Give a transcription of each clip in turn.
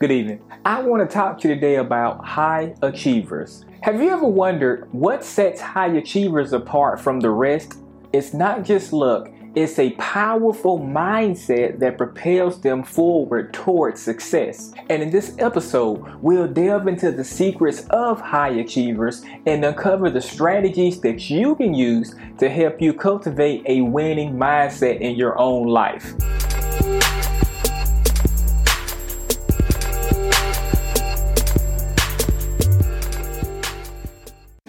Good evening. I want to talk to you today about high achievers. Have you ever wondered what sets high achievers apart from the rest? It's not just luck. It's a powerful mindset that propels them forward towards success. And in this episode, we'll delve into the secrets of high achievers and uncover the strategies that you can use to help you cultivate a winning mindset in your own life.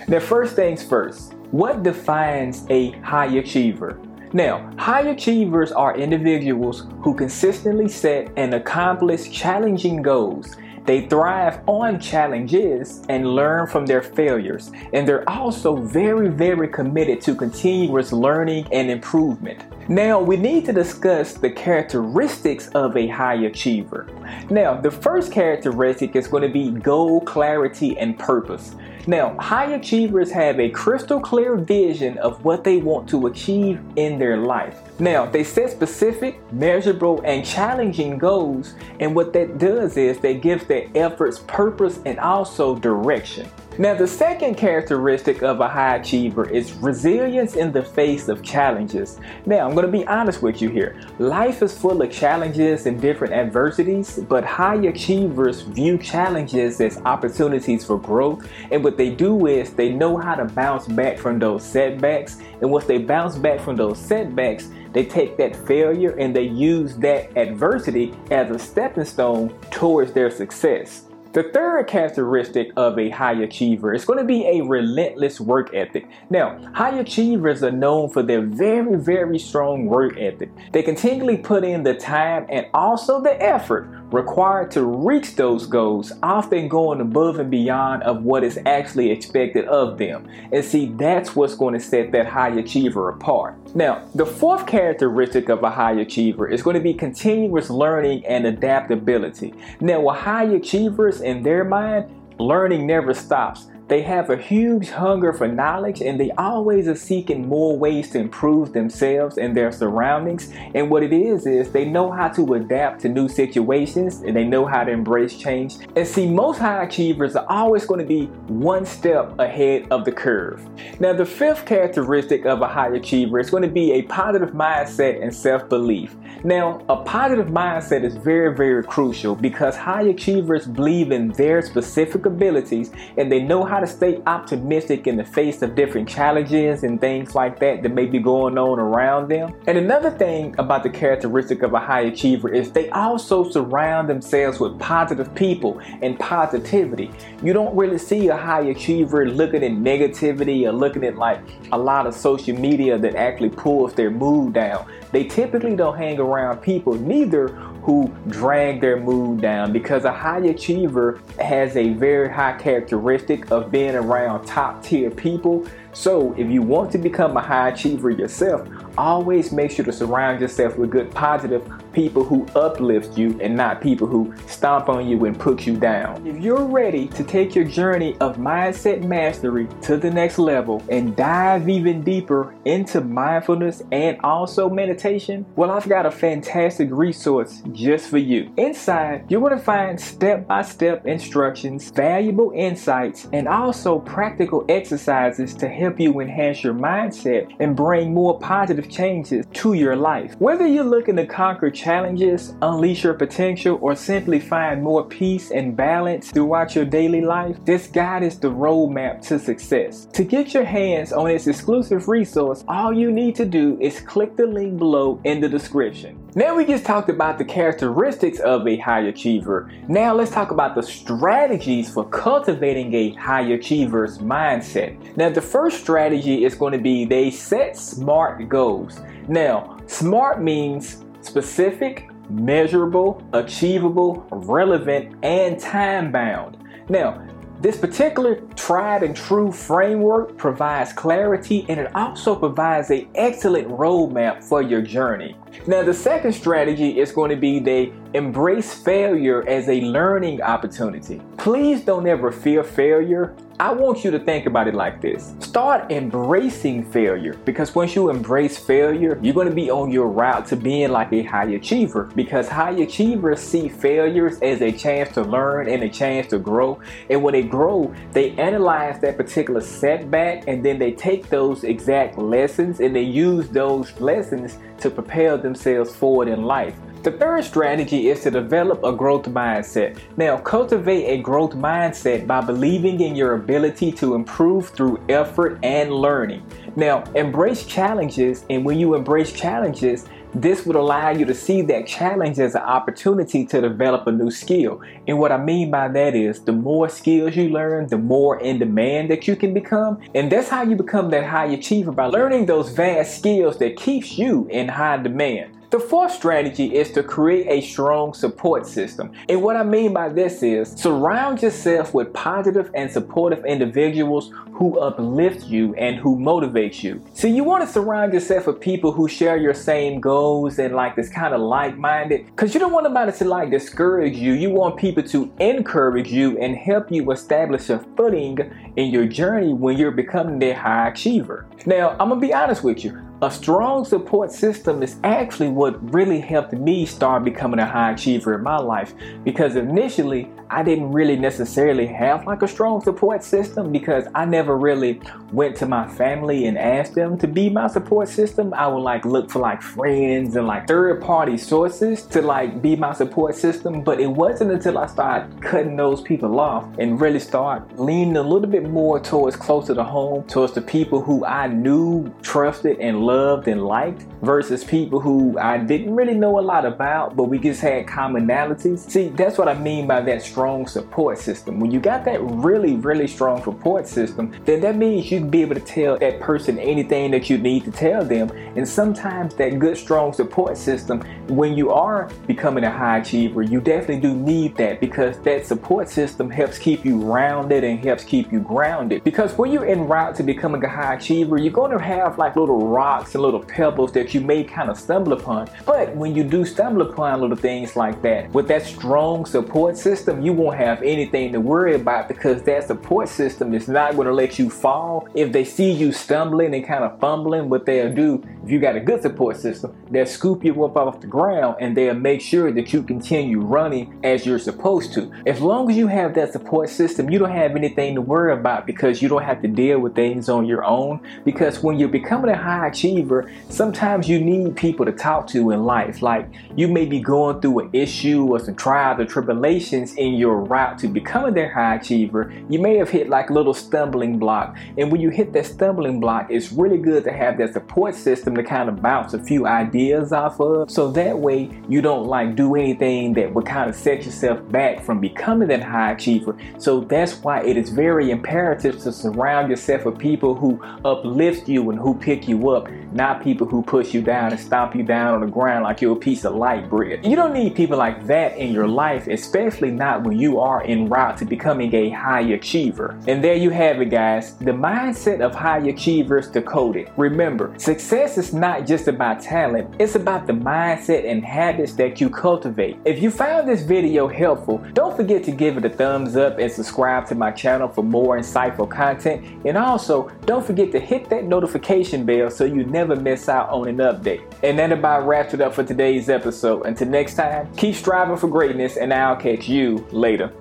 Now, first things first, what defines a high achiever? Now, high achievers are individuals who consistently set and accomplish challenging goals. They thrive on challenges and learn from their failures. And they're also very, very committed to continuous learning and improvement. Now, we need to discuss the characteristics of a high achiever. Now, the first characteristic is going to be goal clarity and purpose. Now, high achievers have a crystal clear vision of what they want to achieve in their life. Now, they set specific, measurable, and challenging goals, and what that does is that gives their efforts purpose and also direction. Now, the second characteristic of a high achiever is resilience in the face of challenges. Now, I'm going to be honest with you here. Life is full of challenges and different adversities, but high achievers view challenges as opportunities for growth. And what they do is they know how to bounce back from those setbacks. And once they bounce back from those setbacks, they take that failure and they use that adversity as a stepping stone towards their success. The third characteristic of a high achiever is going to be a relentless work ethic. Now, high achievers are known for their very, very strong work ethic. They continually put in the time and also the effort required to reach those goals, often going above and beyond of what is actually expected of them. And see, that's what's going to set that high achiever apart. Now, the fourth characteristic of a high achiever is going to be continuous learning and adaptability. Now, with high achievers, in their mind, learning never stops. They have a huge hunger for knowledge, and they always are seeking more ways to improve themselves and their surroundings. And what it is they know how to adapt to new situations, and they know how to embrace change. And see, most high achievers are always going to be one step ahead of the curve. Now, the fifth characteristic of a high achiever is going to be a positive mindset and self-belief. Now, a positive mindset is very, very crucial because high achievers believe in their specific abilities, and they know how to stay optimistic in the face of different challenges and things like that that may be going on around them. And another thing about the characteristic of a high achiever is they also surround themselves with positive people and positivity. You don't really see a high achiever looking at negativity or looking at like a lot of social media that actually pulls their mood down. They typically don't hang around people neither who drag their mood down, because a high achiever has a very high characteristic of being around top tier people. So if you want to become a high achiever yourself, always make sure to surround yourself with good positive people who uplift you and not people who stomp on you and put you down. If you're ready to take your journey of mindset mastery to the next level and dive even deeper into mindfulness and also meditation, well, I've got a fantastic resource just for you. Inside, you're going to find step-by-step instructions, valuable insights, and also practical exercises to help you enhance your mindset and bring more positive changes to your life. Whether you're looking to conquer challenges, unleash your potential, or simply find more peace and balance throughout your daily life, this guide is the roadmap to success. To get your hands on this exclusive resource, all you need to do is click the link below in the description. Now we just talked about the characteristics of a high achiever. Now let's talk about the strategies for cultivating a high achiever's mindset. Now, the first strategy is going to be they set SMART goals. Now, SMART means specific, measurable, achievable, relevant, and time-bound. Now, this particular tried and true framework provides clarity, and it also provides an excellent roadmap for your journey. Now, the second strategy is going to be they embrace failure as a learning opportunity. Please don't ever fear failure. I want you to think about it like this. Start embracing failure, because once you embrace failure, you're going to be on your route to being like a high achiever, because high achievers see failures as a chance to learn and a chance to grow. And when they grow, they analyze that particular setback, and then they take those exact lessons and they use those lessons to propel themselves forward in life. The third strategy is to develop a growth mindset. Now, cultivate a growth mindset by believing in your ability to improve through effort and learning. Now, embrace challenges, and when you embrace challenges, this would allow you to see that challenge as an opportunity to develop a new skill. And what I mean by that is the more skills you learn, the more in demand that you can become. And that's how you become that high achiever, by learning those vast skills that keeps you in high demand. The fourth strategy is to create a strong support system. And what I mean by this is surround yourself with positive and supportive individuals who uplift you and who motivate you. So you want to surround yourself with people who share your same goals and like this kind of like-minded, because you don't want anybody to like discourage you. You want people to encourage you and help you establish a footing in your journey when you're becoming that high achiever. Now, I'm going to be honest with you. A strong support system is actually what really helped me start becoming a high achiever in my life, because initially I didn't really necessarily have like a strong support system, because I never really went to my family and asked them to be my support system. I would like look for like friends and like third party sources to like be my support system. But it wasn't until I started cutting those people off and really start leaning a little bit more towards closer to home, towards the people who I knew, trusted and loved and liked, versus people who I didn't really know a lot about, but we just had commonalities. See, that's what I mean by that strong support system. When you got that really, really strong support system, then that means you can be able to tell that person anything that you need to tell them. And sometimes that good, strong support system, when you are becoming a high achiever, you definitely do need that, because that support system helps keep you rounded and helps keep you grounded. Because when you're en route to becoming a high achiever, you're going to have like little rocks and little pebbles that you may kind of stumble upon. But when you do stumble upon little things like that, with that strong support system, you won't have anything to worry about, because that support system is not going to let you fall. If they see you stumbling and kind of fumbling, what they'll do, if you got a good support system, they'll scoop you up off the ground and they'll make sure that you continue running as you're supposed to. As long as you have that support system, you don't have anything to worry about, because you don't have to deal with things on your own. Because when you're becoming a high achiever, sometimes you need people to talk to in life. Like, you may be going through an issue or some trials or tribulations in your route to becoming that high achiever. You may have hit like a little stumbling block, and when you hit that stumbling block, it's really good to have that support system to kind of bounce a few ideas off of, so that way you don't like do anything that would kind of set yourself back from becoming that high achiever. So that's why it is very imperative to surround yourself with people who uplift you and who pick you up, not people who push you down and stomp you down on the ground like you're a piece of light bread. You don't need people like that in your life, especially not when you are en route to becoming a high achiever. And there you have it, guys. The mindset of high achievers decoded. Remember, success is not just about talent. It's about the mindset and habits that you cultivate. If you found this video helpful, don't forget to give it a thumbs up and subscribe to my channel for more insightful content. And also, don't forget to hit that notification bell so you never miss out on an update. And that about wraps it up for today's episode. Until next time, keep striving for greatness, and I'll catch you later.